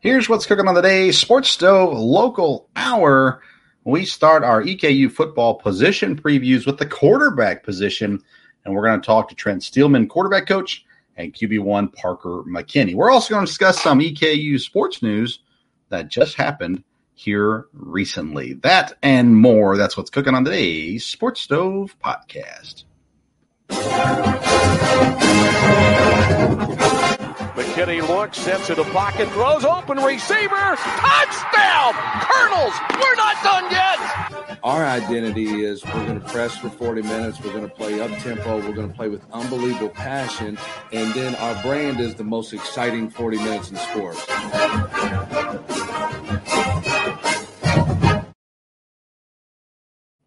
Here's what's cooking on the day. Sports Stove Local Hour. We start our EKU football position previews with the quarterback position, and we're going to talk to Trent Steelman, quarterback coach, and QB1 Parker McKinney. We're also going to discuss some EKU sports news that just happened here recently. That and more. That's what's cooking on today's Sports Stove Podcast. McKinney looks, steps to the pocket, throws, open receiver, touchdown! Colonels, we're not done yet! Our identity is we're going to press for 40 minutes, we're going to play up-tempo, we're going to play with unbelievable passion, and then our brand is the most exciting 40 minutes in sports.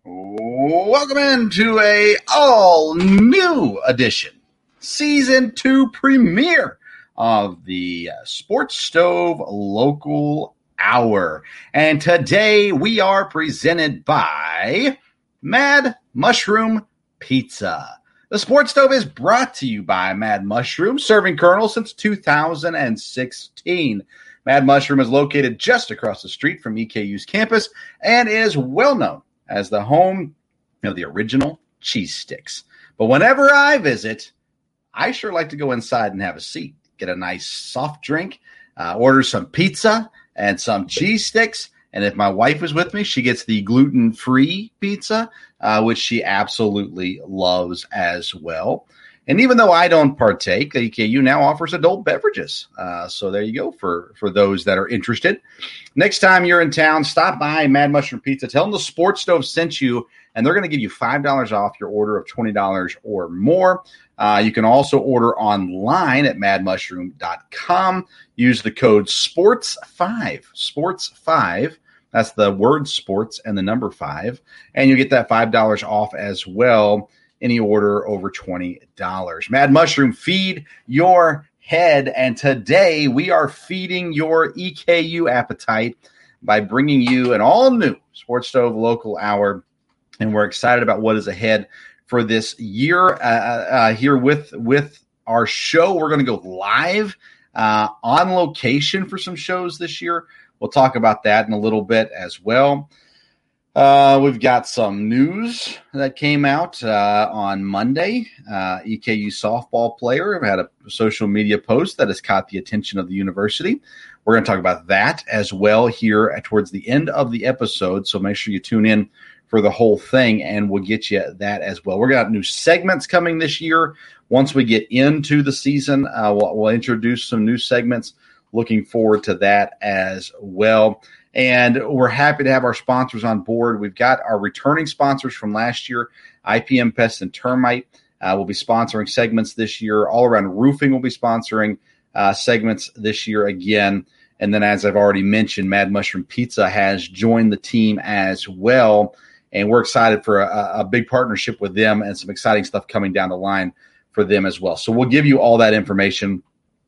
Welcome in to a all-new edition, Season 2 premiere of the Sports Stove Local Hour. And today we are presented by Mad Mushroom Pizza. The Sports Stove is brought to you by Mad Mushroom, serving Colonel since 2016. Mad Mushroom is located just across the street from EKU's campus and is well known as the home of the original cheese sticks. But whenever I visit, I sure like to go inside and have a seat, get a nice soft drink, order some pizza and some cheese sticks. And if my wife is with me, she gets the gluten-free pizza, which she absolutely loves as well. And even though I don't partake, EKU now offers adult beverages. So there you go for those that are interested. Next time you're in town, stop by Mad Mushroom Pizza. Tell them the Sports Stove sent you, and they're going to give you $5 off your order of $20 or more. You can also order online at madmushroom.com. Use the code SPORTS5, SPORTS5. That's the word sports and the number 5. And you get that $5 off as well, any order over $20. Mad Mushroom, feed your head. And today we are feeding your EKU appetite by bringing you an all-new Sports Stove Local Hour. And we're excited about what is ahead for this year here with our show. We're going to go live on location for some shows this year. We'll talk about that in a little bit as well. We've got some news that came out on Monday. EKU softball player had a social media post that has caught the attention of the university. We're going to talk about that as well here towards the end of the episode, so make sure you tune in for the whole thing, and we'll get you that as well. We've got new segments coming this year. Once we get into the season, we'll introduce some new segments. Looking forward to that as well. And we're happy to have our sponsors on board. We've got our returning sponsors from last year, IPM Pest and Termite. Will be sponsoring segments this year. All Around Roofing will be sponsoring segments this year again. And then, as I've already mentioned, Mad Mushroom Pizza has joined the team as well. And we're excited for a big partnership with them and some exciting stuff coming down the line for them as well. So we'll give you all that information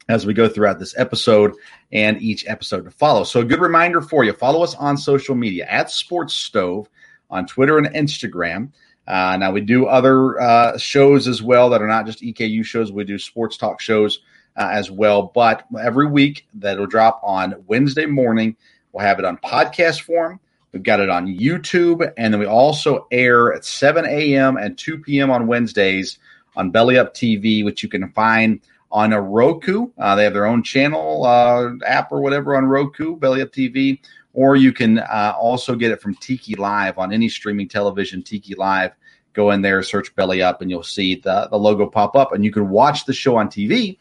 as we go throughout this episode and each episode to follow. So a good reminder for you, follow us on social media at Sports Stove on Twitter and Instagram. Now we do other shows as well that are not just EKU shows. We do sports talk shows as well. But every week that will drop on Wednesday morning, we'll have it on podcast form. We've got it on YouTube, and then we also air at 7 a.m. and 2 p.m. on Wednesdays on Belly Up TV, which you can find on a Roku. They have their own channel, app or whatever on Roku, Belly Up TV. Or you can also get it from Tiki Live on any streaming television, Tiki Live. Go in there, search Belly Up, and you'll see the logo pop up. And you can watch the show on TV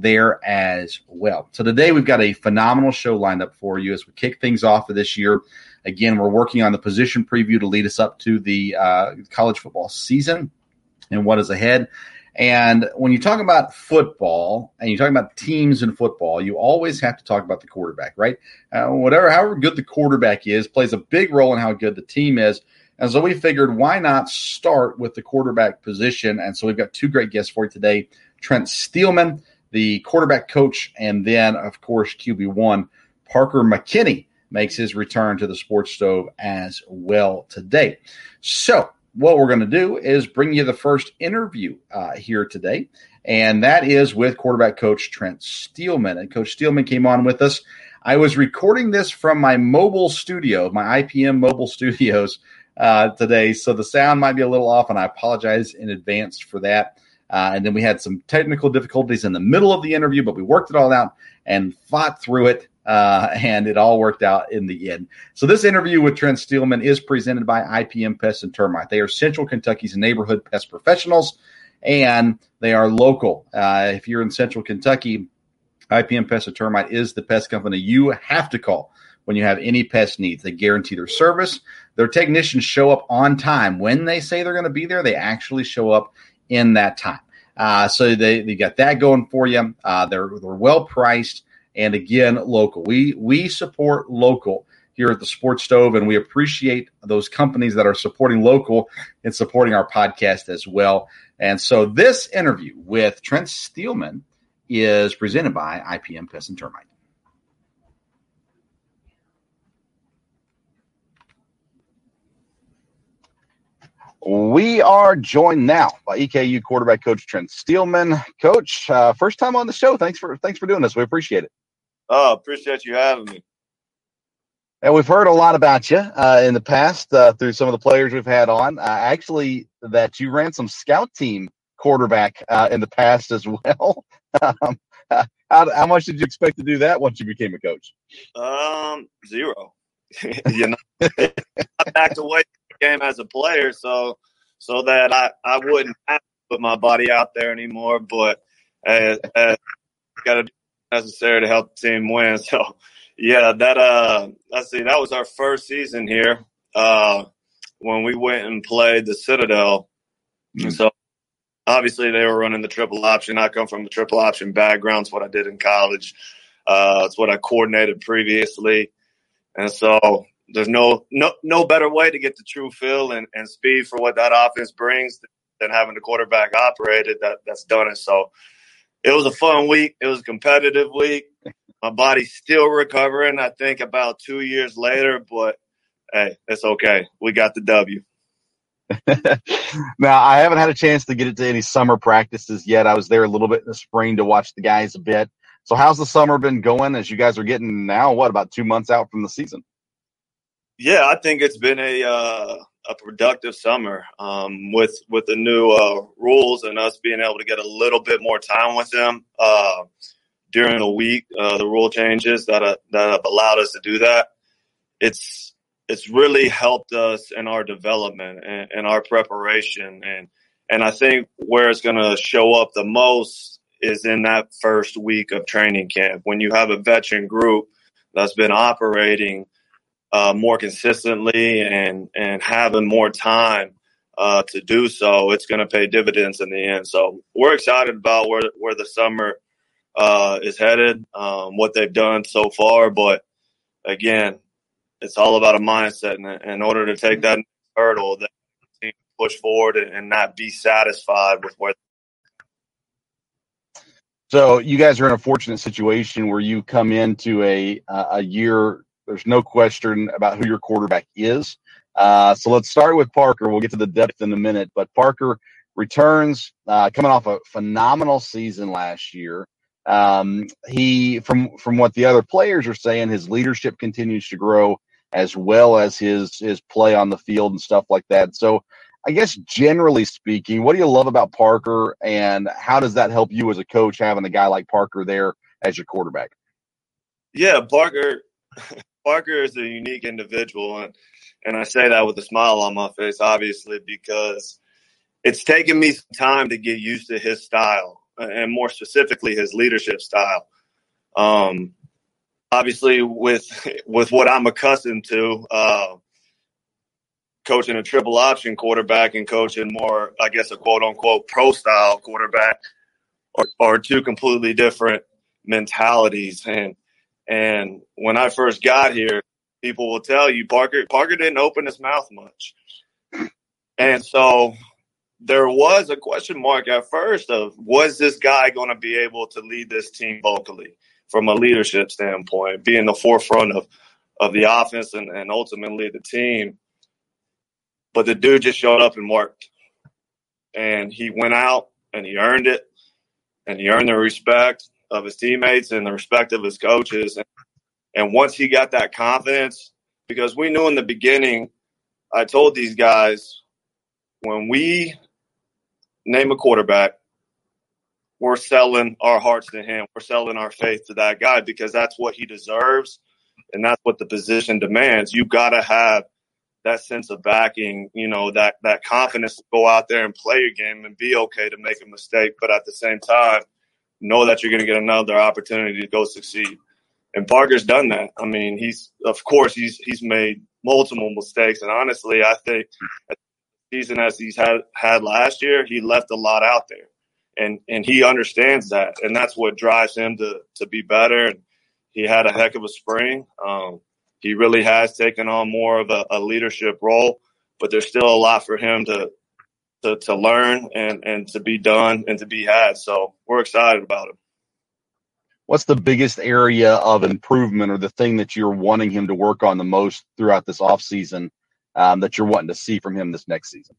there as well. So today we've got a phenomenal show lined up for you as we kick things off of this year. Again, we're working on the position preview to lead us up to the college football season and what is ahead. And when you talk about football and you talk about teams in football, you always have to talk about the quarterback, right? However good the quarterback is plays a big role in how good the team is. And so we figured, why not start with the quarterback position? And so we've got two great guests for you today. Trent Steelman, the quarterback coach, and then, of course, QB1, Parker McKinney, makes his return to the Sports Stove as well today. So what we're going to do is bring you the first interview here today, and that is with quarterback coach Trent Steelman. And Coach Steelman came on with us. I was recording this from my mobile studio, my IPM mobile studios, today, so the sound might be a little off, and I apologize in advance for that. And then we had some technical difficulties in the middle of the interview, but we worked it all out and fought through it, and it all worked out in the end. So this interview with Trent Steelman is presented by IPM Pest and Termite. They are Central Kentucky's neighborhood pest professionals, and they are local. If you're in Central Kentucky, IPM Pest and Termite is the pest company you have to call when you have any pest needs. They guarantee their service. Their technicians show up on time. When they say they're going to be there, they actually show up in that time. So they got that going for you. They're well-priced and, again, local. We support local here at the Sports Stove, and we appreciate those companies that are supporting local and supporting our podcast as well. And so this interview with Trent Steelman is presented by IPM Pest and Termite. We are joined now by EKU quarterback coach Trent Steelman. Coach, first time on the show. Thanks for doing this. We appreciate it. Appreciate you having me. And we've heard a lot about you in the past through some of the players we've had on. Actually, that you ran some scout team quarterback in the past as well. How much did you expect to do that once you became a coach? Zero. You know, I backed away game as a player so that I wouldn't have to put my body out there anymore, but gotta be necessary to help the team win. So yeah, that was our first season here when we went and played the Citadel. Mm-hmm. So obviously they were running the triple option. I come from a triple option background. It's what I did in college. It's what I coordinated previously. And so there's no better way to get the true feel and speed for what that offense brings than having the quarterback operated that's done it. So it was a fun week. It was a competitive week. My body's still recovering, I think, about 2 years later. But, hey, it's okay. We got the W. Now, I haven't had a chance to get into any summer practices yet. I was there a little bit in the spring to watch the guys a bit. So how's the summer been going as you guys are getting now, about 2 months out from the season? Yeah, I think it's been a productive summer with the new rules and us being able to get a little bit more time with them during the week. The rule changes that have allowed us to do that. It's really helped us in our development and our preparation, and I think where it's going to show up the most is in that first week of training camp when you have a veteran group that's been operating more consistently and having more time to do so. It's going to pay dividends in the end. So we're excited about where the summer is headed, what they've done so far. But, again, it's all about a mindset. And in order to take that hurdle, that team push forward and not be satisfied with where. So you guys are in a fortunate situation where you come into a year – there's no question about who your quarterback is. So let's start with Parker. We'll get to the depth in a minute. But Parker returns, coming off a phenomenal season last year. He, from what the other players are saying, his leadership continues to grow as well as his play on the field and stuff like that. So I guess generally speaking, what do you love about Parker, and how does that help you as a coach having a guy like Parker there as your quarterback? Yeah, Parker is a unique individual, and I say that with a smile on my face, obviously, because it's taken me some time to get used to his style and more specifically his leadership style. Obviously, with what I'm accustomed to, coaching a triple option quarterback and coaching more, I guess, a quote-unquote pro-style quarterback are two completely different mentalities. And when I first got here, people will tell you Parker didn't open his mouth much. And so there was a question mark at first of, was this guy going to be able to lead this team vocally from a leadership standpoint, be in the forefront of the offense and ultimately the team? But the dude just showed up and worked. And he went out and he earned it. And he earned the respect of his teammates and the respect of his coaches. And once he got that confidence, because we knew in the beginning, I told these guys, when we name a quarterback, we're selling our hearts to him. We're selling our faith to that guy because that's what he deserves and that's what the position demands. You've got to have that sense of backing, you know, that confidence to go out there and play your game and be okay to make a mistake, but at the same time, know that you're going to get another opportunity to go succeed. And Parker's done that. I mean, he's made multiple mistakes, and honestly, I think the season as he's had last year, he left a lot out there. And he understands that, and that's what drives him to be better. And he had a heck of a spring. He really has taken on more of a leadership role, but there's still a lot for him to learn and to be done and to be had. So we're excited about him. What's the biggest area of improvement or the thing that you're wanting him to work on the most throughout this offseason that you're wanting to see from him this next season?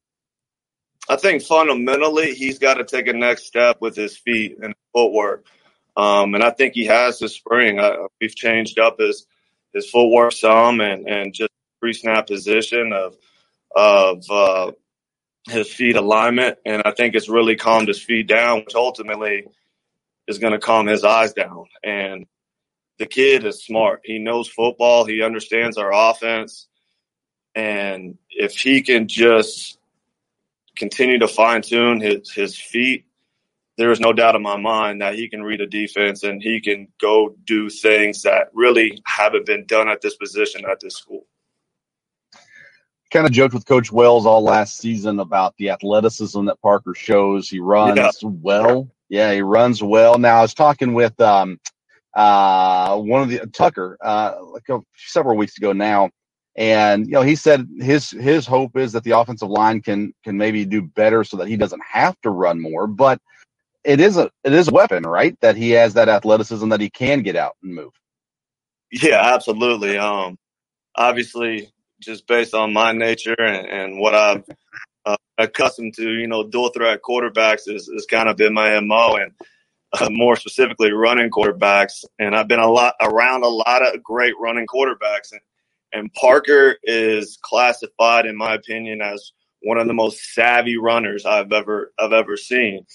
I think fundamentally he's got to take a next step with his feet and footwork. And I think he has this spring. We've changed up his footwork some and just pre-snap position of his feet alignment. And I think it's really calmed his feet down, which ultimately is going to calm his eyes down. And the kid is smart. He knows football. He understands our offense. And if he can just – continue to fine-tune his feet, there is no doubt in my mind that he can read a defense and he can go do things that really haven't been done at this position at this school. Kind of joked with Coach Wells all last season about the athleticism that Parker shows. He runs well. Yeah, he runs well. Now, I was talking with one of the Tucker several weeks ago now. And, you know, he said his hope is that the offensive line can maybe do better so that he doesn't have to run more. But it is a weapon, right, that he has that athleticism that he can get out and move. Yeah, absolutely. Obviously, just based on my nature and what I'm accustomed to, you know, dual threat quarterbacks is kind of been my MO, and more specifically running quarterbacks. And I've been around a lot of great running quarterbacks. And Parker is classified, in my opinion, as one of the most savvy runners I've ever seen.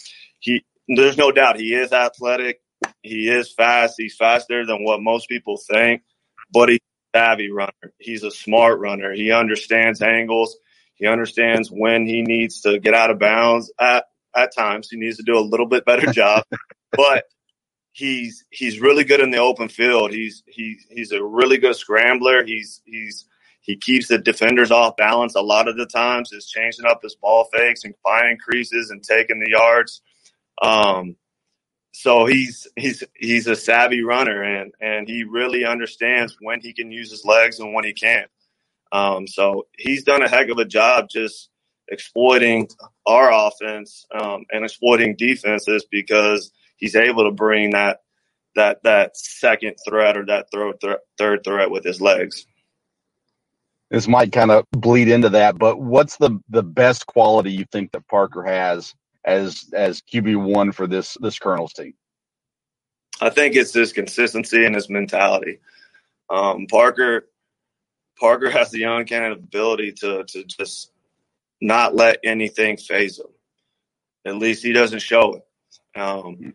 There's no doubt he is athletic. He is fast. He's faster than what most people think, but he's a savvy runner. He's a smart runner. He understands angles. He understands when he needs to get out of bounds. At times, he needs to do a little bit better job, but he's really good in the open field. He's a really good scrambler. He keeps the defenders off balance a lot of the times. Is changing up his ball fakes and finding creases and taking the yards. So he's a savvy runner, and he really understands when he can use his legs and when he can't. So he's done a heck of a job just exploiting our offense and exploiting defenses because he's able to bring that second threat or that third threat with his legs. This might kind of bleed into that, but what's the best quality you think that Parker has as QB1 for this Colonels team? I think it's his consistency and his mentality. Parker has the uncanny ability to just not let anything faze him. At least he doesn't show it.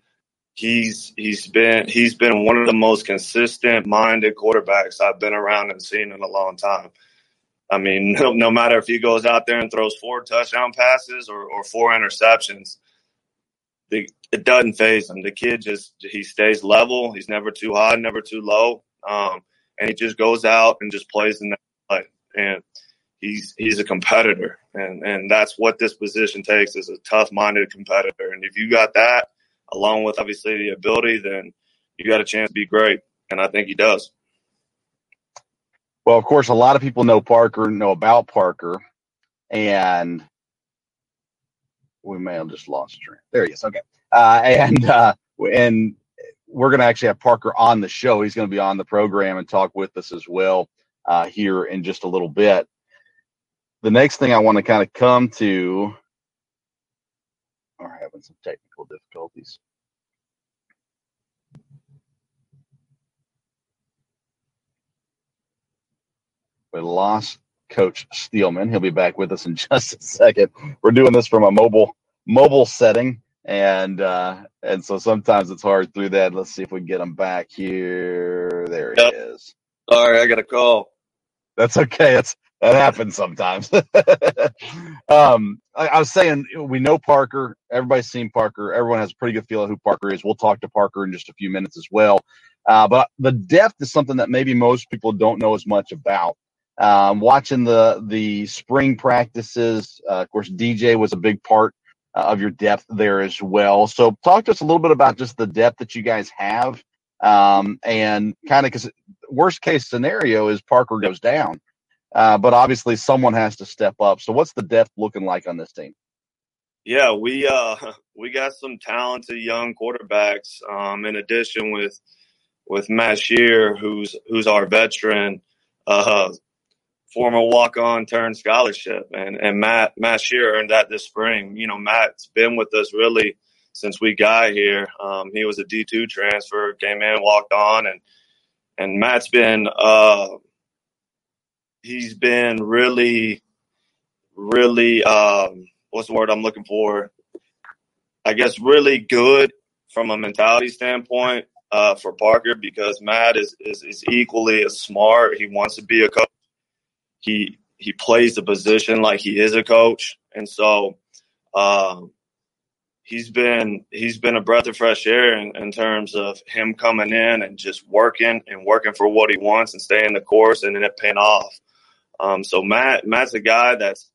He's been one of the most consistent-minded quarterbacks I've been around and seen in a long time. I mean, no matter if he goes out there and throws 4 touchdown passes or 4 interceptions, it doesn't faze him. The kid he stays level. He's never too high, never too low, and he just goes out and just plays in that play. And he's a competitor, and that's what this position takes, is a tough-minded competitor. And if you got that, along with obviously the ability, then you got a chance to be great, and I think he does. Well, of course, a lot of people know about Parker, and we may have just lost Trent. There he is. Okay, and we're going to actually have Parker on the show. He's going to be on the program and talk with us as well here in just a little bit. The next thing I want to kind of come to are having some technical difficulties. We lost Coach Steelman. He'll be back with us in just a second. We're doing this from a mobile setting, and so sometimes it's hard through that. Let's see if we can get him back here. There he is. Sorry, I got a call. That's okay. That happens sometimes. I was saying, we know Parker. Everybody's seen Parker. Everyone has a pretty good feel of who Parker is. We'll talk to Parker in just a few minutes as well. But the depth is something that maybe most people don't know as much about. Watching the spring practices, of course, DJ was a big part of your depth there as well. So talk to us a little bit about just the depth that you guys have, and kind of, because worst case scenario is Parker goes down. But obviously someone has to step up. So what's the depth looking like on this team? Yeah, we got some talented young quarterbacks. In addition with Matt Shearer, who's our veteran, former walk-on turned scholarship, and Matt Shearer earned that this spring. You know, Matt's been with us really since we got here. He was a D2 transfer, came in, walked on, and Matt's been he's been really, really, what's the word I'm looking for? I guess really good from a mentality standpoint for Parker, because Matt is equally as smart. He wants to be a coach. He plays the position like he is a coach. And so he's been a breath of fresh air in terms of him coming in and just working for what he wants and staying the course and then paying off. So Matt's a guy that's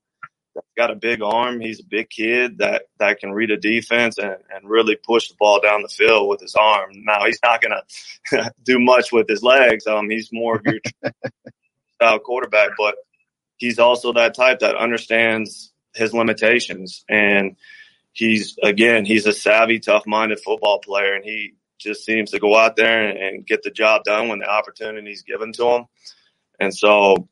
got a big arm. He's a big kid that can read a defense and really push the ball down the field with his arm. Now, he's not going to do much with his legs. He's more of your style quarterback, but he's also that type that understands his limitations. And he's a savvy, tough-minded football player, and he just seems to go out there and get the job done when the opportunity is given to him. And so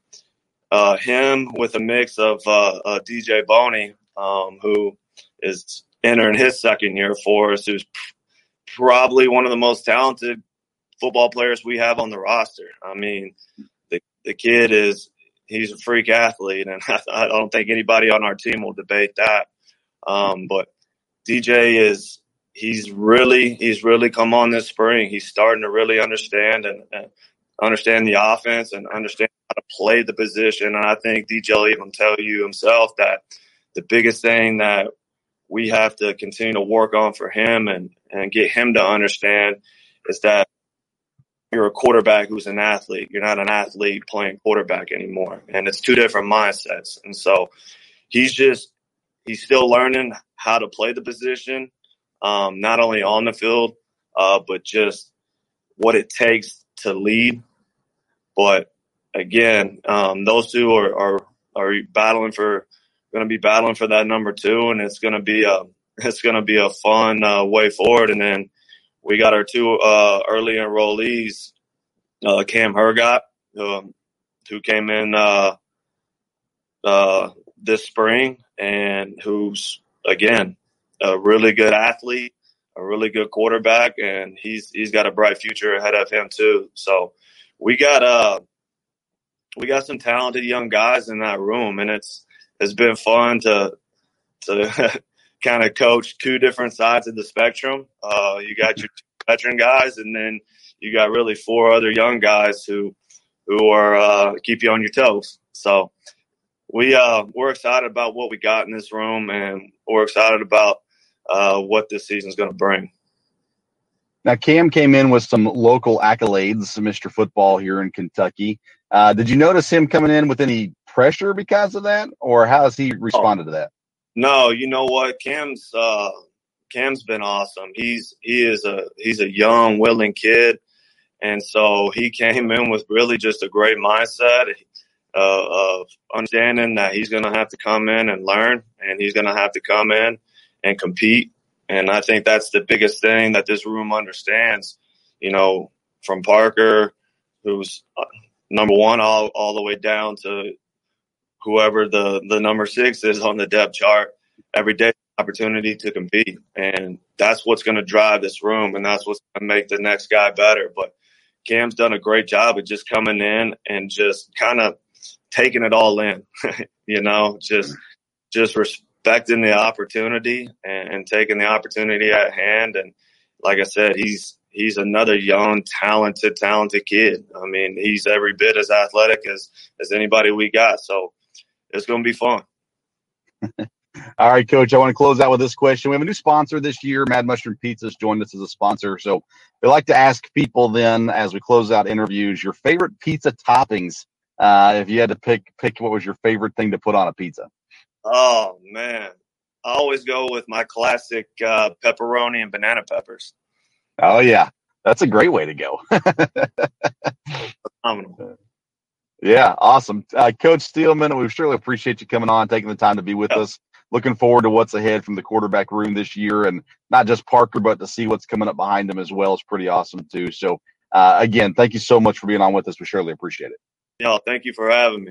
him with a mix of DJ Boney, who is entering his second year for us, who's probably one of the most talented football players we have on the roster. I mean, the kid he's a freak athlete, and I don't think anybody on our team will debate that. But DJ he's really come on this spring. He's starting to really understand and understand the offense and understand how to play the position. And I think DJ will even tell you himself that the biggest thing that we have to continue to work on for him and get him to understand is that you're a quarterback who's an athlete. You're not an athlete playing quarterback anymore. And it's two different mindsets. And so he's still learning how to play the position, not only on the field, but just what it takes to lead. But again, those two are going to be battling for that number 2, and it's going to be a fun way forward. And then we got our 2 early enrollees, Cam Hergott, who came in this spring, and who's, again, a really good athlete, a really good quarterback, and he's got a bright future ahead of him too. So we got some talented young guys in that room, and it's it's been fun to kind of coach two different sides of the spectrum. You got your two veteran guys, and then you got really four other young guys who are keep you on your toes. So we're excited about what we got in this room, and we're excited about what this season's going to bring. Now, Cam came in with some local accolades, Mr. Football here in Kentucky. Did you notice him coming in with any pressure because of that, or how has he responded to that? No, you know what? Cam's been awesome. He's a young, willing kid. And so he came in with really just a great mindset of understanding that he's going to have to come in and learn, and he's going to have to come in and compete. And I think that's the biggest thing that this room understands, you know, from Parker, who's number one, all the way down to whoever the number six is on the depth chart. Every day, opportunity to compete. And that's what's going to drive this room, and that's what's going to make the next guy better. But Cam's done a great job of just coming in and just kind of taking it all in, you know, just respecting the opportunity and taking the opportunity at hand. And like I said, he's another young, talented kid. I mean, he's every bit as athletic as anybody we got. So it's going to be fun. All right, Coach, I want to close out with this question. We have a new sponsor this year. Mad Mushroom Pizza has joined us as a sponsor. So we like to ask people then, as we close out interviews, your favorite pizza toppings. If you had to pick what was your favorite thing to put on a pizza? Oh, man. I always go with my classic pepperoni and banana peppers. Oh, yeah. That's a great way to go. Phenomenal. Yeah, awesome. Coach Steelman, we surely appreciate you coming on, taking the time to be with us. Looking forward to what's ahead from the quarterback room this year, and not just Parker, but to see what's coming up behind him as well is pretty awesome too. So, again, thank you so much for being on with us. We surely appreciate it. Yeah, thank you for having me.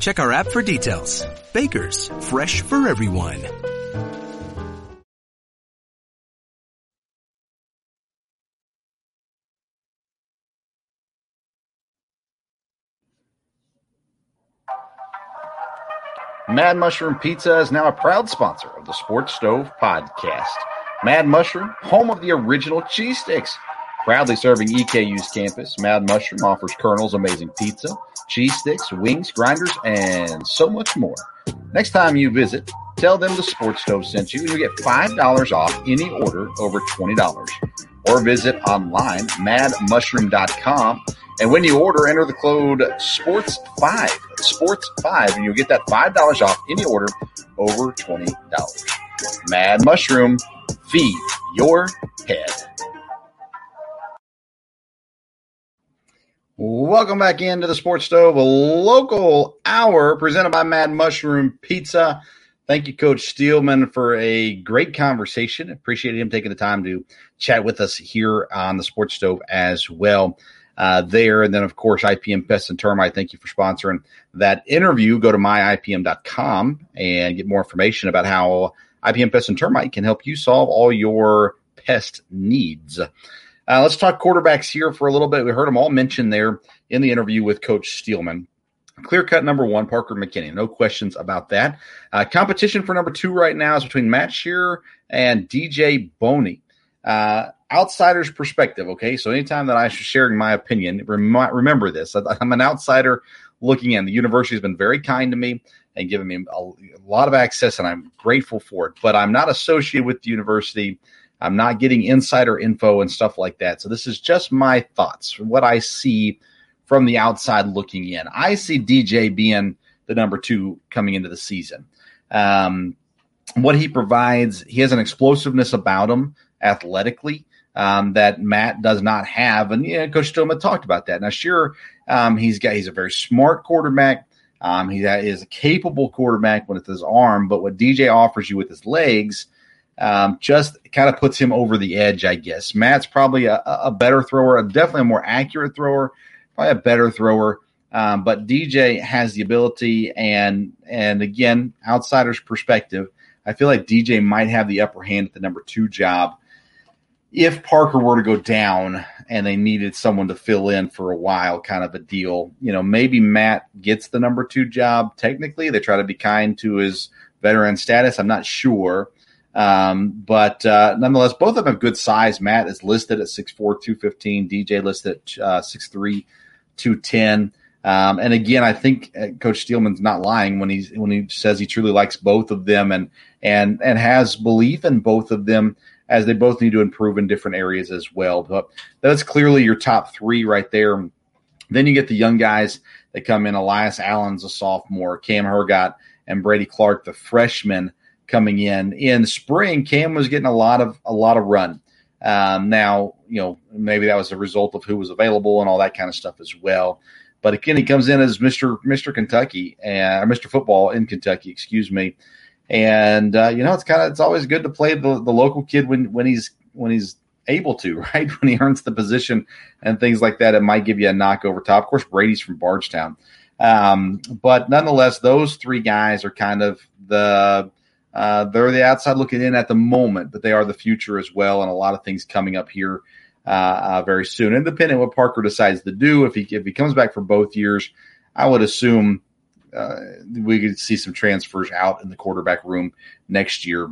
Check our app for details. Baker's, fresh for everyone. Mad Mushroom Pizza is now a proud sponsor of the Sports Stove Podcast. Mad Mushroom, home of the original cheese sticks. Proudly serving EKU's campus, Mad Mushroom offers Colonel's amazing pizza, cheese sticks, wings, grinders, and so much more. Next time you visit, tell them the Sports Stove sent you, and you get $5 off any order over $20. Or visit online, madmushroom.com, and when you order, enter the code SPORTS5, and you'll get that $5 off any order over $20. Mad Mushroom, feed your head. Welcome back into the Sports Stove, a local hour presented by Mad Mushroom Pizza. Thank you, Coach Steelman, for a great conversation. Appreciate him taking the time to chat with us here on the Sports Stove as well. And then, of course, IPM Pest and Termite, thank you for sponsoring that interview. Go to myIPM.com and get more information about how IPM Pest and Termite can help you solve all your pest needs. Let's talk quarterbacks here for a little bit. We heard them all mentioned there in the interview with Coach Steelman. Clear-cut number one, Parker McKinney. No questions about that. Competition for number two right now is between Matt Shearer and DJ Boney. Outsider's perspective, okay? So anytime that I'm sharing my opinion, remember this. I'm an outsider looking in. The university has been very kind to me, and given me a lot of access, and I'm grateful for it. But I'm not associated with the university. I'm not getting insider info and stuff like that. So this is just my thoughts, what I see from the outside looking in. I see DJ being the number two coming into the season. What he provides, he has an explosiveness about him athletically that Matt does not have. And yeah, Coach Stillman talked about that. Now, sure, he's a very smart quarterback. He is a capable quarterback with his arm, but what DJ offers you with his legs just kind of puts him over the edge, I guess. Matt's probably a better thrower, definitely a more accurate thrower, probably a better thrower. But DJ has the ability, and again, outsider's perspective, I feel like DJ might have the upper hand at the number two job if Parker were to go down and they needed someone to fill in for a while, kind of a deal. You know, maybe Matt gets the number two job. Technically, they try to be kind to his veteran status. I'm not sure. But nonetheless, both of them have good size. Matt is listed at 6'4", 215. DJ listed at 6'3", 210. And again, I think Coach Steelman's not lying when he says he truly likes both of them and has belief in both of them, as they both need to improve in different areas as well. But that's clearly your top three right there. Then you get the young guys that come in. Elias Allen's a sophomore, Cam Hergott and Brady Clark, the freshman, coming in. In spring, Cam was getting a lot of run. Now, you know, maybe that was a result of who was available and all that kind of stuff as well. But again, he comes in as Mr. Kentucky, or Mr. Football in Kentucky, excuse me. And you know, it's always good to play the local kid when he's able to, right? When he earns the position and things like that, it might give you a knock over top. Of course, Brady's from Bardstown, but nonetheless, those three guys are kind of they're the outside looking in at the moment, but they are the future as well, and a lot of things coming up here. Very soon, independent of what Parker decides to do. If he comes back for both years, I would assume we could see some transfers out in the quarterback room next year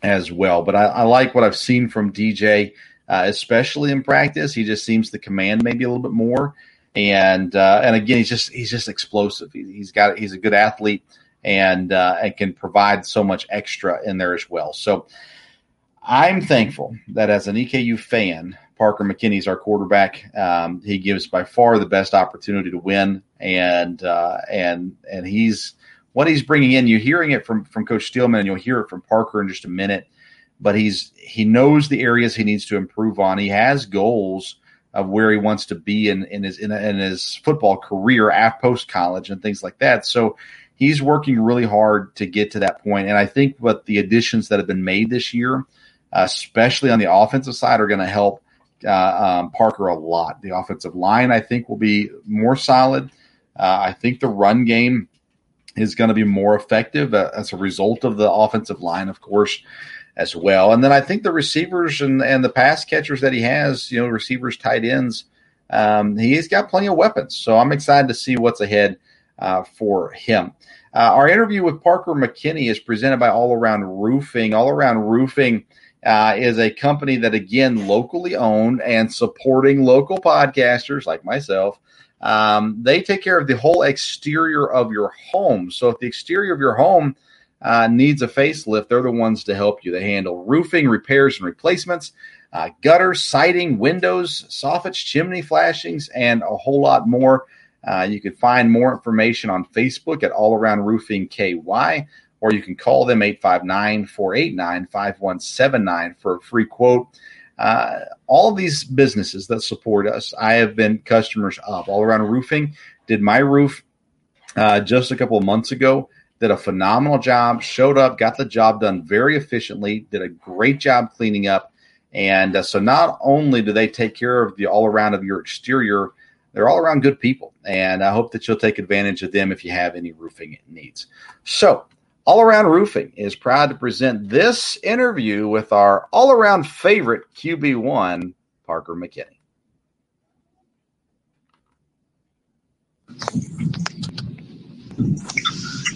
as well. But I like what I've seen from DJ, especially in practice. He just seems to command maybe a little bit more, and again, he's just explosive. He's a good athlete and can provide so much extra in there as well. So I'm thankful that as an EKU fan, Parker McKinney is our quarterback. He gives by far the best opportunity to win, and he's what he's bringing in. You're hearing it from Coach Steelman, and you'll hear it from Parker in just a minute. But he knows the areas he needs to improve on. He has goals of where he wants to be in his football career after post college and things like that. So he's working really hard to get to that point. And I think what the additions that have been made this year, especially on the offensive side, are going to help Parker a lot. The offensive line, I think, will be more solid. I think the run game is going to be more effective as a result of the offensive line, of course, as well. And then I think the receivers and the pass catchers that he has, you know, receivers, tight ends, he's got plenty of weapons. So I'm excited to see what's ahead for him. Our interview with Parker McKinney is presented by All Around Roofing. All Around Roofing is a company that, again, locally owned and supporting local podcasters like myself. They take care of the whole exterior of your home. So if the exterior of your home needs a facelift, they're the ones to help you. They handle roofing, repairs, and replacements, gutter, siding, windows, soffits, chimney flashings, and a whole lot more. You can find more information on Facebook at All Around Roofing KY, or you can call them 859-489-5179 for a free quote. All of these businesses that support us, I have been customers of. All Around Roofing did my roof just a couple of months ago, did a phenomenal job, showed up, got the job done very efficiently, did a great job cleaning up. And so not only do they take care of the all around of your exterior, they're all around good people, and I hope that you'll take advantage of them if you have any roofing needs. So All Around Roofing is proud to present this interview with our all-around favorite QB1, Parker McKinney.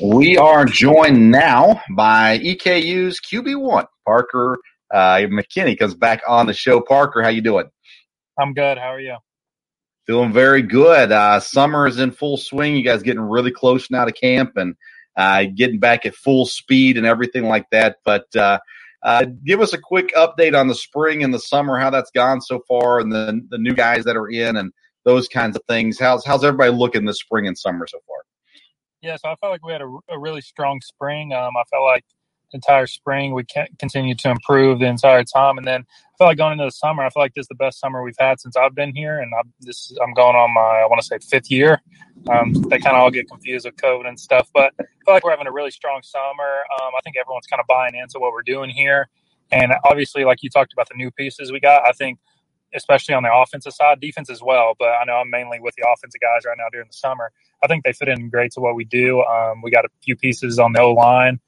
We are joined now by EKU's QB1, Parker McKinney, comes back on the show. Parker, how you doing? I'm good. How are you? Doing very good. Summer is in full swing. You guys getting really close now to camp, and getting back at full speed and everything like that. But give us a quick update on the spring and the summer, how that's gone so far, and then the new guys that are in and those kinds of things. How's everybody looking this spring and summer so far? Yeah, so I felt like we had a really strong spring. I felt like the entire spring we continued to improve the entire time. And then I felt like going into the summer, I feel like this is the best summer we've had since I've been here. And I'm going on my, I want to say, fifth year. They kind of all get confused with COVID and stuff. But I feel like we're having a really strong summer. I think everyone's kind of buying into what we're doing here. And obviously, like you talked about the new pieces we got, I think, especially on the offensive side, defense as well. But I know I'm mainly with the offensive guys right now during the summer. I think they fit in great to what we do. We got a few pieces on the O-line.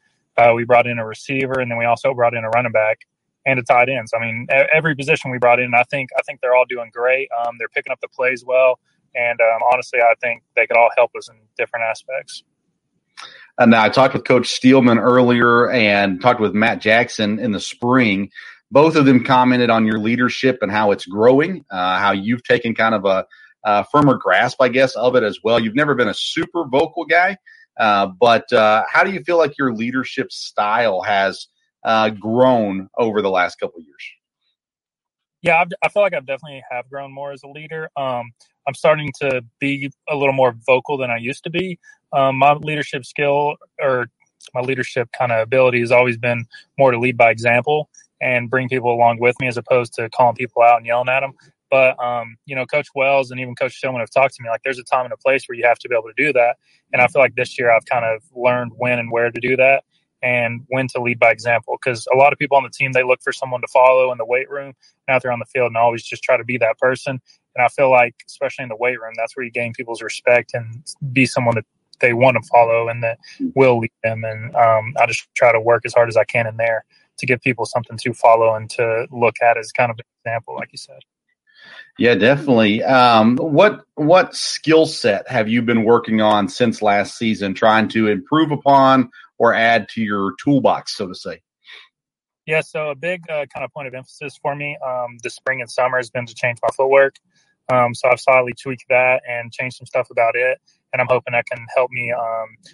We brought in a receiver, and then we also brought in a running back and a tight end. So, I mean, every position we brought in, I think they're all doing great. They're picking up the plays well. And honestly, I think they could all help us in different aspects. And now I talked with Coach Steelman earlier and talked with Matt Jackson in the spring. Both of them commented on your leadership and how it's growing, how you've taken kind of a firmer grasp, I guess, of it as well. You've never been a super vocal guy, but how do you feel like your leadership style has grown over the last couple of years? Yeah, I feel like I've definitely have grown more as a leader. I'm starting to be a little more vocal than I used to be. My leadership skill or my leadership kind of ability has always been more to lead by example and bring people along with me as opposed to calling people out and yelling at them. But, you know, Coach Wells and even Coach Stillman have talked to me, like, there's a time and a place where you have to be able to do that. And I feel like this year I've kind of learned when and where to do that and when to lead by example. Because a lot of people on the team, they look for someone to follow in the weight room and out there on the field and always just try to be that person. And I feel like, especially in the weight room, that's where you gain people's respect and be someone that they want to follow and that will lead them. And I just try to work as hard as I can in there to give people something to follow and to look at as kind of an example, like you said. Yeah, definitely. What skill set have you been working on since last season, trying to improve upon or add to your toolbox, so to say? Yeah, so a big kind of point of emphasis for me this spring and summer has been to change my footwork. So I've slightly tweaked that and changed some stuff about it. And I'm hoping that can help me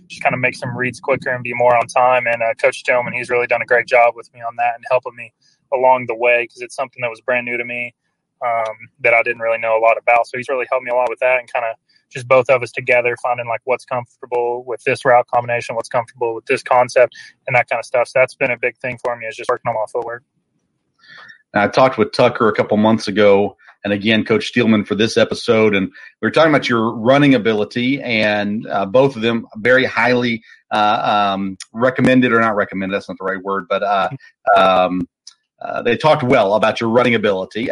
just kind of make some reads quicker and be more on time. And Coach Stillman, he's really done a great job with me on that and helping me along the way because it's something that was brand new to me that I didn't really know a lot about. So he's really helped me a lot with that and kind of just both of us together finding like what's comfortable with this route combination, what's comfortable with this concept and that kind of stuff. So that's been a big thing for me is just working on my footwork. I talked with Tucker a couple months ago, and again, Coach Steelman for this episode, and we were talking about your running ability, and both of them very highly recommended, or not recommended, that's not the right word, but they talked well about your running ability.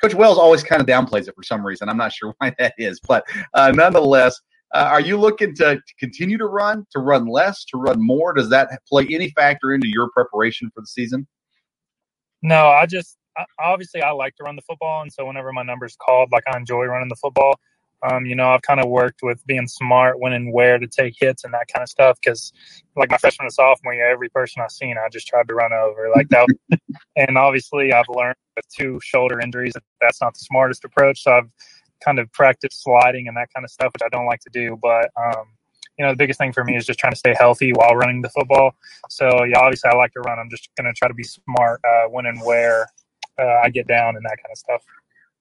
Coach Wells always kind of downplays it for some reason. I'm not sure why that is, but nonetheless, are you looking to continue to run less, to run more? Does that play any factor into your preparation for the season? No, I like to run the football. And so whenever my number's called, like I enjoy running the football. You know, I've kind of worked with being smart, when and where to take hits and that kind of stuff. Cause like my freshman and sophomore year, every person I've seen, I just tried to run over like that. And obviously I've learned with two shoulder injuries, that's not the smartest approach. So I've kind of practiced sliding and that kind of stuff, which I don't like to do, but, you know, the biggest thing for me is just trying to stay healthy while running the football. So, yeah, obviously I like to run. I'm just going to try to be smart when and where I get down and that kind of stuff.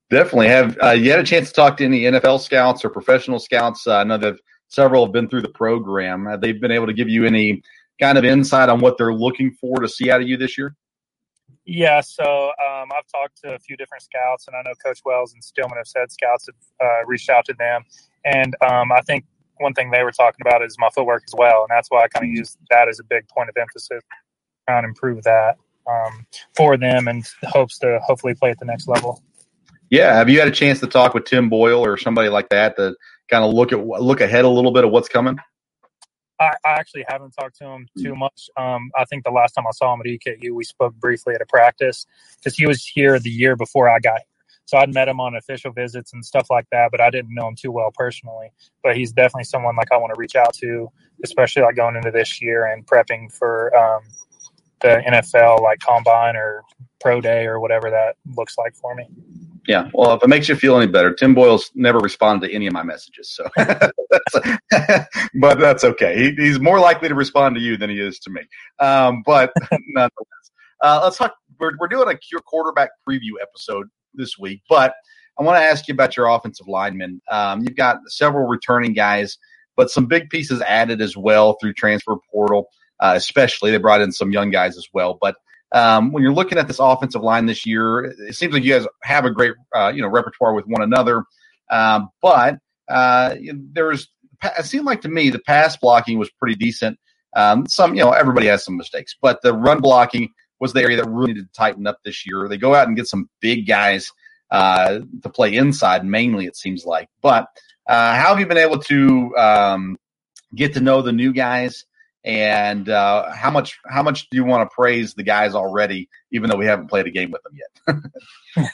Definitely. Have you had a chance to talk to any NFL scouts or professional scouts? I know that several have been through the program. Have they been able to give you any kind of insight on what they're looking for to see out of you this year? Yeah, so I've talked to a few different scouts, and I know Coach Wells and Stillman have said scouts have reached out to them. And I think one thing they were talking about is my footwork as well. And that's why I kind of use that as a big point of emphasis, trying to improve that for them and hopes to hopefully play at the next level. Yeah. Have you had a chance to talk with Tim Boyle or somebody like that to kind of look ahead a little bit of what's coming? I actually haven't talked to him too much. I think the last time I saw him at EKU, we spoke briefly at a practice because he was here the year before I got here. So I'd met him on official visits and stuff like that, but I didn't know him too well personally. But he's definitely someone like I want to reach out to, especially like going into this year and prepping for the NFL, like combine or pro day or whatever that looks like for me. Yeah. Well, if it makes you feel any better, Tim Boyle's never responded to any of my messages. So, but that's okay. He's more likely to respond to you than he is to me. But nonetheless, let's talk. We're doing a quarterback preview episode this week, but I want to ask you about your offensive linemen. You've got several returning guys, but some big pieces added as well through transfer portal. Especially they brought in some young guys as well, but when you're looking at this offensive line this year, it seems like you guys have a great, repertoire with one another. But it seemed like to me the pass blocking was pretty decent. Everybody has some mistakes, but the run blocking was the area that really needed to tighten up this year. They go out and get some big guys to play inside mainly, it seems like. But how have you been able to get to know the new guys? And how much do you want to praise the guys already, even though we haven't played a game with them yet?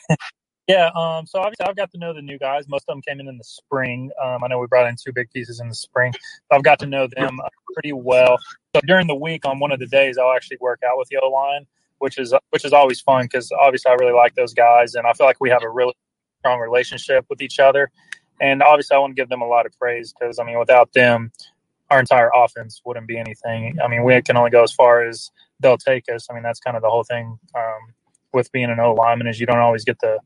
Yeah. So obviously I've got to know the new guys. Most of them came in the spring. I know we brought in two big pieces in the spring. So I've got to know them pretty well. So during the week on one of the days, I'll actually work out with the O-line, which is always fun because obviously I really like those guys. And I feel like we have a really strong relationship with each other. And obviously I want to give them a lot of praise because, I mean, without them, our entire offense wouldn't be anything. I mean, we can only go as far as they'll take us. I mean, that's kind of the whole thing with being an O lineman is you don't always get the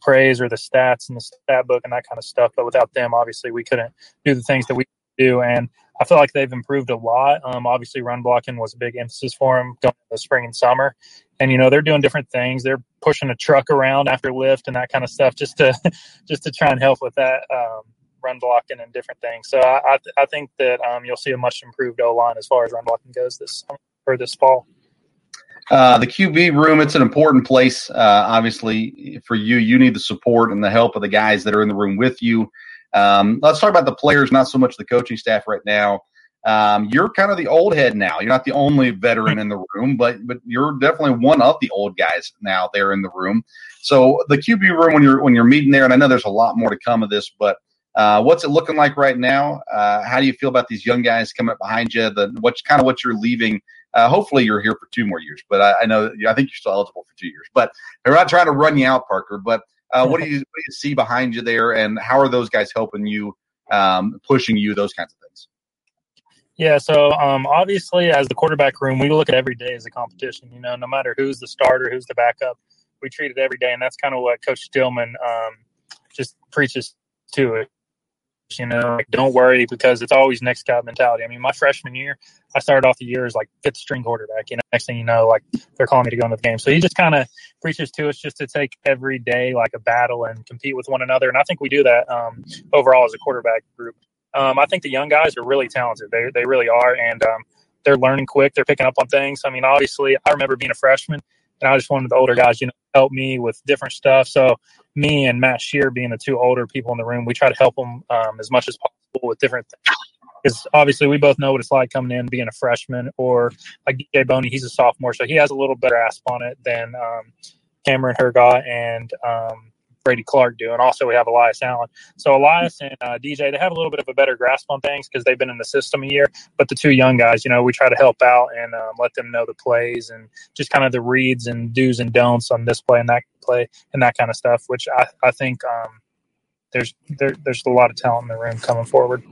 praise or the stats and the stat book and that kind of stuff. But without them, obviously, we couldn't do the things that we do. And I feel like they've improved a lot. Obviously, run blocking was a big emphasis for them going into the spring and summer. And, they're doing different things. They're pushing a truck around after lift and that kind of stuff just to try and help with that. Run blocking and different things. So I think that you'll see a much improved O-line as far as run blocking goes this fall. The QB room, it's an important place, obviously, for you. You need the support and the help of the guys that are in the room with you. Let's talk about the players, not so much the coaching staff right now. You're kind of the old head now. You're not the only veteran in the room, but you're definitely one of the old guys now there in the room. So the QB room, when you're meeting there, and I know there's a lot more to come of this, but what's it looking like right now? How do you feel about these young guys coming up behind you? What you're leaving? Hopefully you're here for 2 more years, but I think you're still eligible for 2 years. But they're not trying to run you out, Parker. But what do you see behind you there, and how are those guys helping you, pushing you, those kinds of things? Yeah, so obviously as the quarterback room, we look at every day as a competition. No matter who's the starter, who's the backup, we treat it every day, and that's kind of what Coach Steelman just preaches to it. Don't worry because it's always next guy mentality. I mean, my freshman year, I started off the year as like 5th string quarterback. Next thing you know, like they're calling me to go into the game. So he just kind of preaches to us just to take every day like a battle and compete with one another. And I think we do that overall as a quarterback group. I think the young guys are really talented. They really are, and they're learning quick. They're picking up on things. I mean, obviously, I remember being a freshman, and I just wanted the older guys, help me with different stuff. So me and Matt Shearer being the 2 older people in the room, we try to help them as much as possible with different things. Because obviously we both know what it's like coming in, being a freshman, or like DJ Boney, he's a sophomore. So he has a little better grasp on it than Cam Hergott and Brady Clark do. And also we have Elias Allen. So Elias and DJ, they have a little bit of a better grasp on things because they've been in the system a year. But the 2 young guys, we try to help out and let them know the plays and just kind of the reads and do's and don'ts on this play and that kind of stuff, which I think there's a lot of talent in the room coming forward.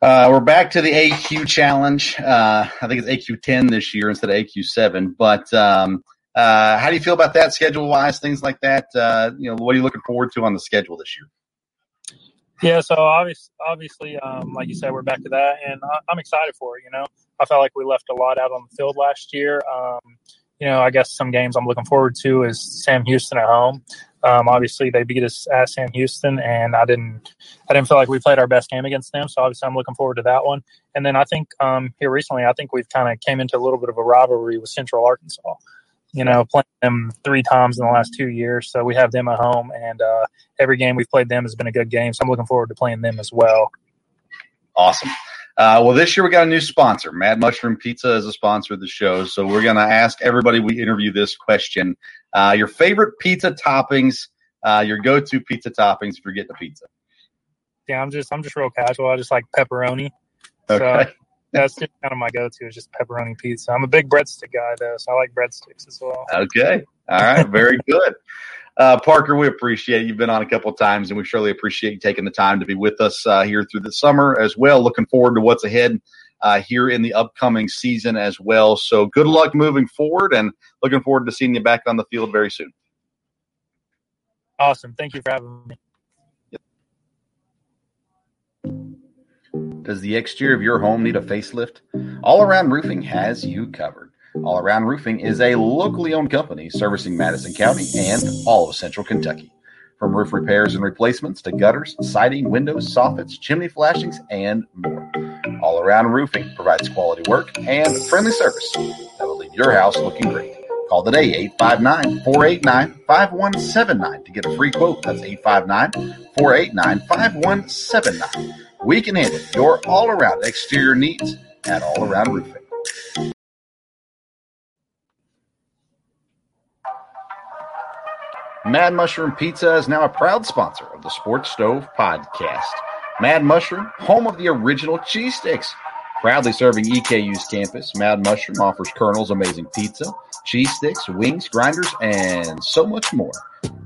We're back to the AQ challenge. I think it's AQ 10 this year instead of AQ 7, but how do you feel about that schedule-wise, things like that? What are you looking forward to on the schedule this year? Yeah, so obviously, like you said, we're back to that, and I'm excited for it. I felt like we left a lot out on the field last year. I guess some games I'm looking forward to is Sam Houston at home. Obviously, they beat us at Sam Houston, and I didn't feel like we played our best game against them. So obviously, I'm looking forward to that one. And then I think here recently, I think we've kind of came into a little bit of a rivalry with Central Arkansas. Playing them 3 times in the last 2 years. So we have them at home, and every game we've played them has been a good game. So I'm looking forward to playing them as well. Awesome. Well, this year we got a new sponsor. Mad Mushroom Pizza is a sponsor of the show. So we're going to ask everybody we interview this question. Your favorite pizza toppings, your go-to pizza toppings if you're getting a pizza. Yeah, I'm just real casual. I just like pepperoni. Okay. So that's just kind of my go-to is just pepperoni pizza. I'm a big breadstick guy, though, so I like breadsticks as well. Okay. All right. Very good. Parker, we appreciate it. You've been on a couple of times, and we surely appreciate you taking the time to be with us here through the summer as well. Looking forward to what's ahead here in the upcoming season as well. So good luck moving forward, and looking forward to seeing you back on the field very soon. Awesome. Thank you for having me. Does the exterior of your home need a facelift? All Around Roofing has you covered. All Around Roofing is a locally owned company servicing Madison County and all of Central Kentucky. From roof repairs and replacements to gutters, siding, windows, soffits, chimney flashings, and more. All Around Roofing provides quality work and friendly service that will leave your house looking great. Call today, 859-489-5179 to get a free quote. That's 859-489-5179. We can handle your all-around exterior needs at All Around Roofing. Mad Mushroom Pizza is now a proud sponsor of the Sports Stove Podcast. Mad Mushroom, home of the original cheese sticks. Proudly serving EKU's campus, Mad Mushroom offers Colonel's amazing pizza, cheese sticks, wings, grinders, and so much more.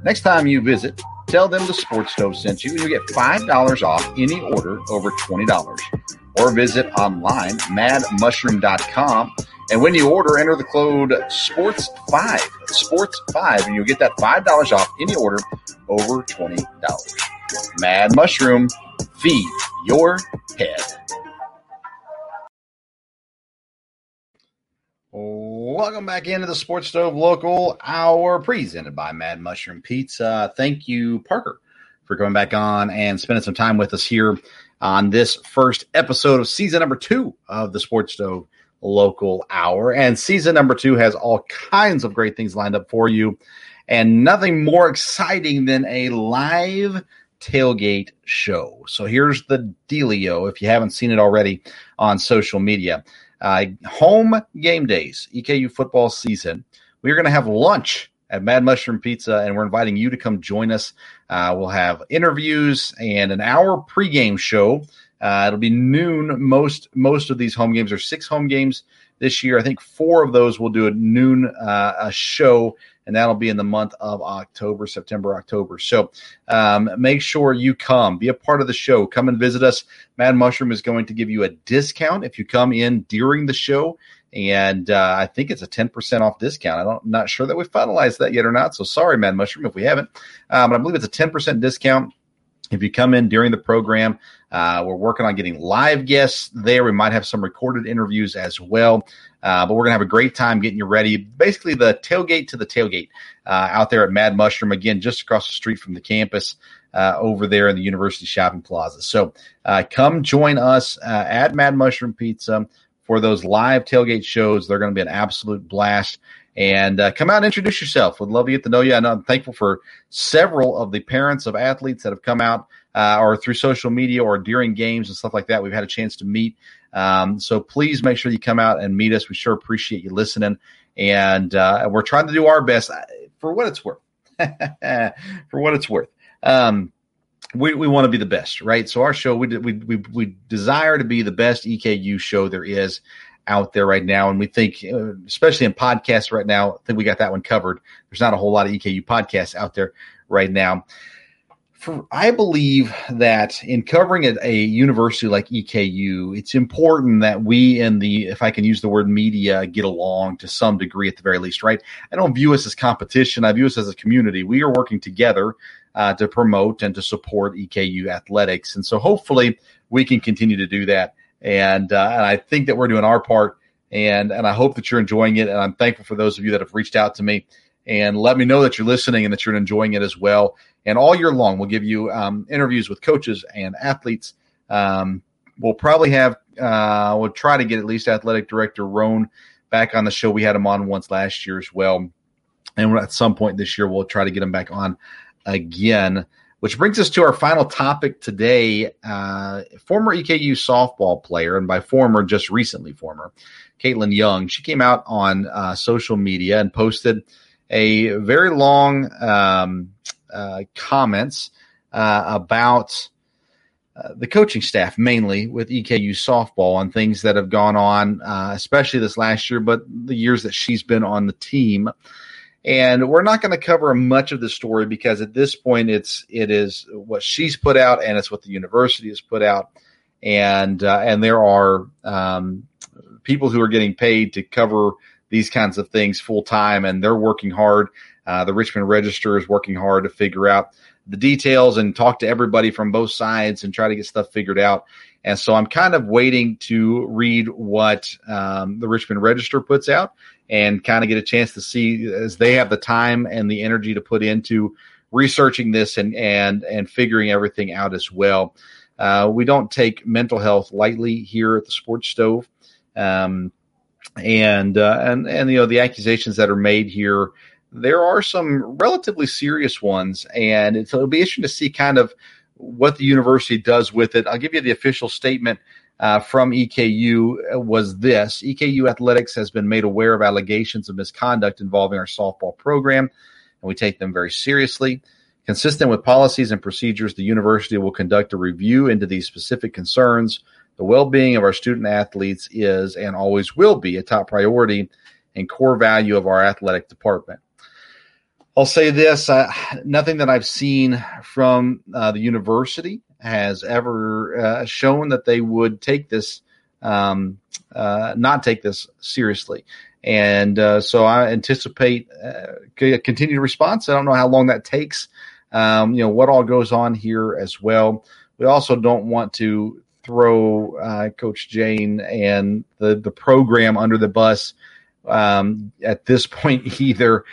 Next time you visit, tell them the Sports Stove sent you, and you get $5 off any order over $20. Or visit online, madmushroom.com. And when you order, enter the code SPORTS5, SPORTS5, and you'll get that $5 off any order over $20. Mad Mushroom, feed your head. Welcome back into the Sports Stove Local Hour, presented by Mad Mushroom Pizza. Thank you, Parker, for coming back on and spending some time with us here on this first episode of season number 2 of the Sports Stove Local Hour. And season number 2 has all kinds of great things lined up for you, and nothing more exciting than a live tailgate show. So here's the dealio, if you haven't seen it already on social media. Home game days, EKU football season. We're going to have lunch at Mad Mushroom Pizza, and we're inviting you to come join us. We'll have interviews and an hour pregame show. It'll be noon. Most of these home games are 6 home games this year. I think 4 of those will do a noon a show, and that'll be in the month of September, October. So make sure you come. Be a part of the show. Come and visit us. Mad Mushroom is going to give you a discount if you come in during the show, and I think it's a 10% off discount. I'm not sure that we've finalized that yet or not, so sorry, Mad Mushroom, if we haven't. But I believe it's a 10% discount if you come in during the program. We're working on getting live guests there. We might have some recorded interviews as well, but we're going to have a great time getting you ready. Basically, the tailgate to the tailgate out there at Mad Mushroom, again, just across the street from the campus over there in the University Shopping Plaza. So come join us at Mad Mushroom Pizza for those live tailgate shows. They're going to be an absolute blast. And come out and introduce yourself. Would love to get to know you. I know I'm thankful for several of the parents of athletes that have come out or through social media or during games and stuff like that. We've had a chance to meet. So please make sure you come out and meet us. We sure appreciate you listening. And we're trying to do our best for what it's worth. We want to be the best, right? So our show, we desire to be the best EKU show there is out there right now, and we think, especially in podcasts right now, I think we got that one covered. There's not a whole lot of EKU podcasts out there right now. I believe that in covering a university like EKU, it's important that we in the, if I can use the word media, get along to some degree at the very least, right? I don't view us as competition. I view us as a community. We are working together to promote and to support EKU athletics. And so hopefully we can continue to do that. And I think that we're doing our part, and I hope that you're enjoying it. And I'm thankful for those of you that have reached out to me and let me know that you're listening and that you're enjoying it as well. And all year long, we'll give you interviews with coaches and athletes. We'll probably have we'll try to get at least athletic director Roan back on the show. We had him on once last year as well. And at some point this year, we'll try to get him back on again. Which brings us to our final topic today. Former EKU softball player, and by former, just recently former, Caitlin Young. She came out on social media and posted a very long comments about the coaching staff, mainly with EKU softball, and things that have gone on, especially this last year, but the years that she's been on the team. And we're not going to cover much of the story because at this point it is what she's put out and it's what the university has put out. And there are people who are getting paid to cover these kinds of things full time, and they're working hard. The Richmond Register is working hard to figure out the details and talk to everybody from both sides and try to get stuff figured out. And so I'm kind of waiting to read what the Richmond Register puts out and kind of get a chance to see as they have the time and the energy to put into researching this and figuring everything out as well. We don't take mental health lightly here at the Sports Stove. And you know, the accusations that are made here, there are some relatively serious ones, and it'll be interesting to see kind of what the university does with it. I'll give you the official statement from EKU was this. EKU Athletics has been made aware of allegations of misconduct involving our softball program, and we take them very seriously. Consistent with policies and procedures, the university will conduct a review into these specific concerns. The well-being of our student athletes is and always will be a top priority and core value of our athletic department. I'll say this, nothing that I've seen from the university has ever shown that they would take this, not take this seriously. And so I anticipate a continued response. I don't know how long that takes, you know, what all goes on here as well. We also don't want to throw Coach Jane and the program under the bus at this point either.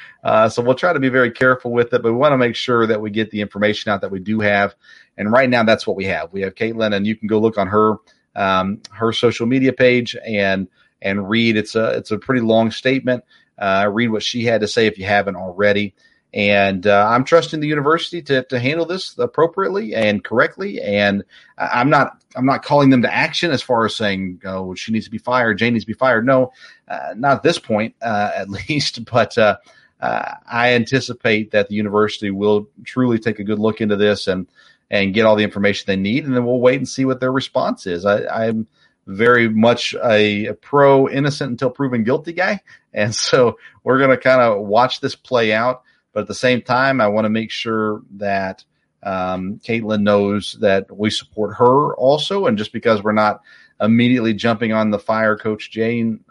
So we'll try to be very careful with it, but we want to make sure that we get the information out that we do have. And right now that's what we have. We have Caitlin, and you can go look on her, her social media page and read. It's a pretty long statement. Read what she had to say if you haven't already. And I'm trusting the university to handle this appropriately and correctly. And I'm not calling them to action as far as saying, oh, she needs to be fired, Jane needs to be fired. No, not at this point, at least. But I anticipate that the university will truly take a good look into this and get all the information they need. And then we'll wait and see what their response is. I'm very much a pro innocent until proven guilty guy. And so we're going to kind of watch this play out. But at the same time, I want to make sure that Caitlin knows that we support her also. And just because we're not immediately jumping on the fire Coach Jane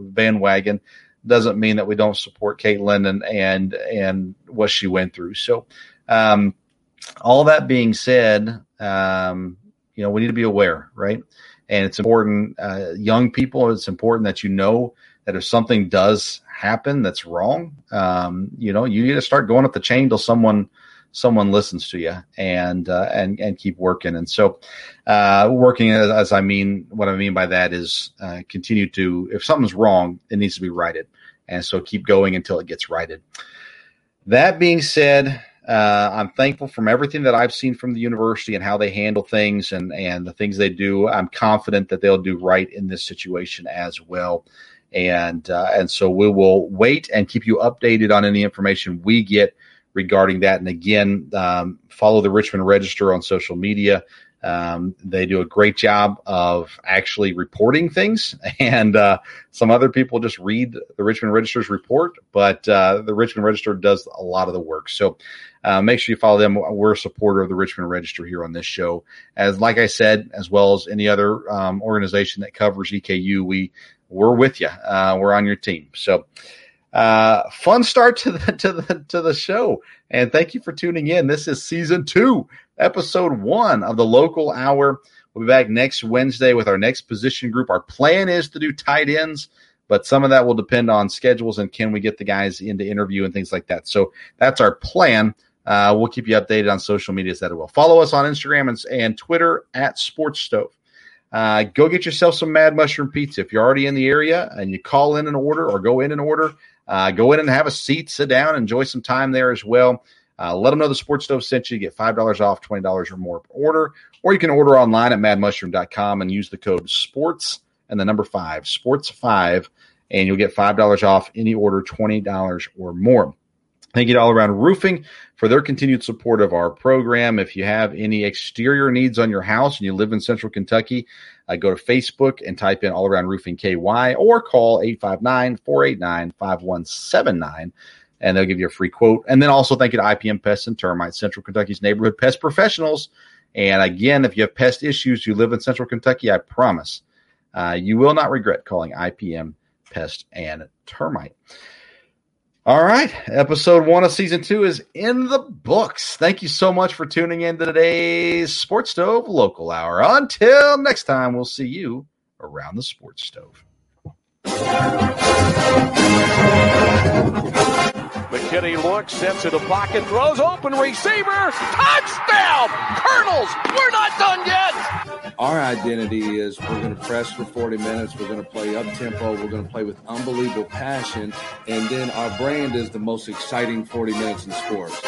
bandwagon doesn't mean that we don't support Caitlin and what she went through. So all that being said, you know, we need to be aware, right? And it's important, young people, it's important that you know that if something does happen that's wrong, you know, you need to start going up the chain till someone listens to you and keep working. And so working as I mean, what I mean by that is continue to, if something's wrong, it needs to be righted. And so keep going until it gets righted. That being said, I'm thankful from everything that I've seen from the university and how they handle things and the things they do. I'm confident that they'll do right in this situation as well. And so we will wait and keep you updated on any information we get regarding that. And again, follow the Richmond Register on social media. They do a great job of actually reporting things, and some other people just read the Richmond Register's report, but the Richmond Register does a lot of the work. So make sure you follow them. We're a supporter of the Richmond Register here on this show. As like I said, as well as any other organization that covers EKU, we're with you. We're on your team. So fun start to the show. And thank you for tuning in. This is season 2, episode 1 of the Local Hour. We'll be back next Wednesday with our next position group. Our plan is to do tight ends, but some of that will depend on schedules and can we get the guys into interview and things like that. So that's our plan. We'll keep you updated on social media as that will. Follow us on Instagram and Twitter at Sports Stove. Go get yourself some Mad Mushroom Pizza. If you're already in the area and you call in an order or go in an order, go in and have a seat, sit down, enjoy some time there as well. Let them know the Sports Stove sent you. Get $5 off, $20 or more per order. Or you can order online at madmushroom.com and use the code SPORTS and the number 5, SPORTS5, and you'll get $5 off any order, $20 or more. Thank you to All Around Roofing for their continued support of our program. If you have any exterior needs on your house and you live in Central Kentucky, go to Facebook and type in All Around Roofing KY or call 859-489-5179 and they'll give you a free quote. And then also thank you to IPM Pest and Termite, Central Kentucky's neighborhood pest professionals. And again, if you have pest issues, you live in Central Kentucky, I promise you will not regret calling IPM Pest and Termite. All right. Episode 1 of season 2 is in the books. Thank you so much for tuning in to today's Sports Stove Local Hour. Until next time, we'll see you around the Sports Stove. McKinney looks, steps to the pocket, throws, open receiver, touchdown! Colonels, we're not done yet! Our identity is we're going to press for 40 minutes, we're going to play up-tempo, we're going to play with unbelievable passion, and then our brand is the most exciting 40 minutes in sports.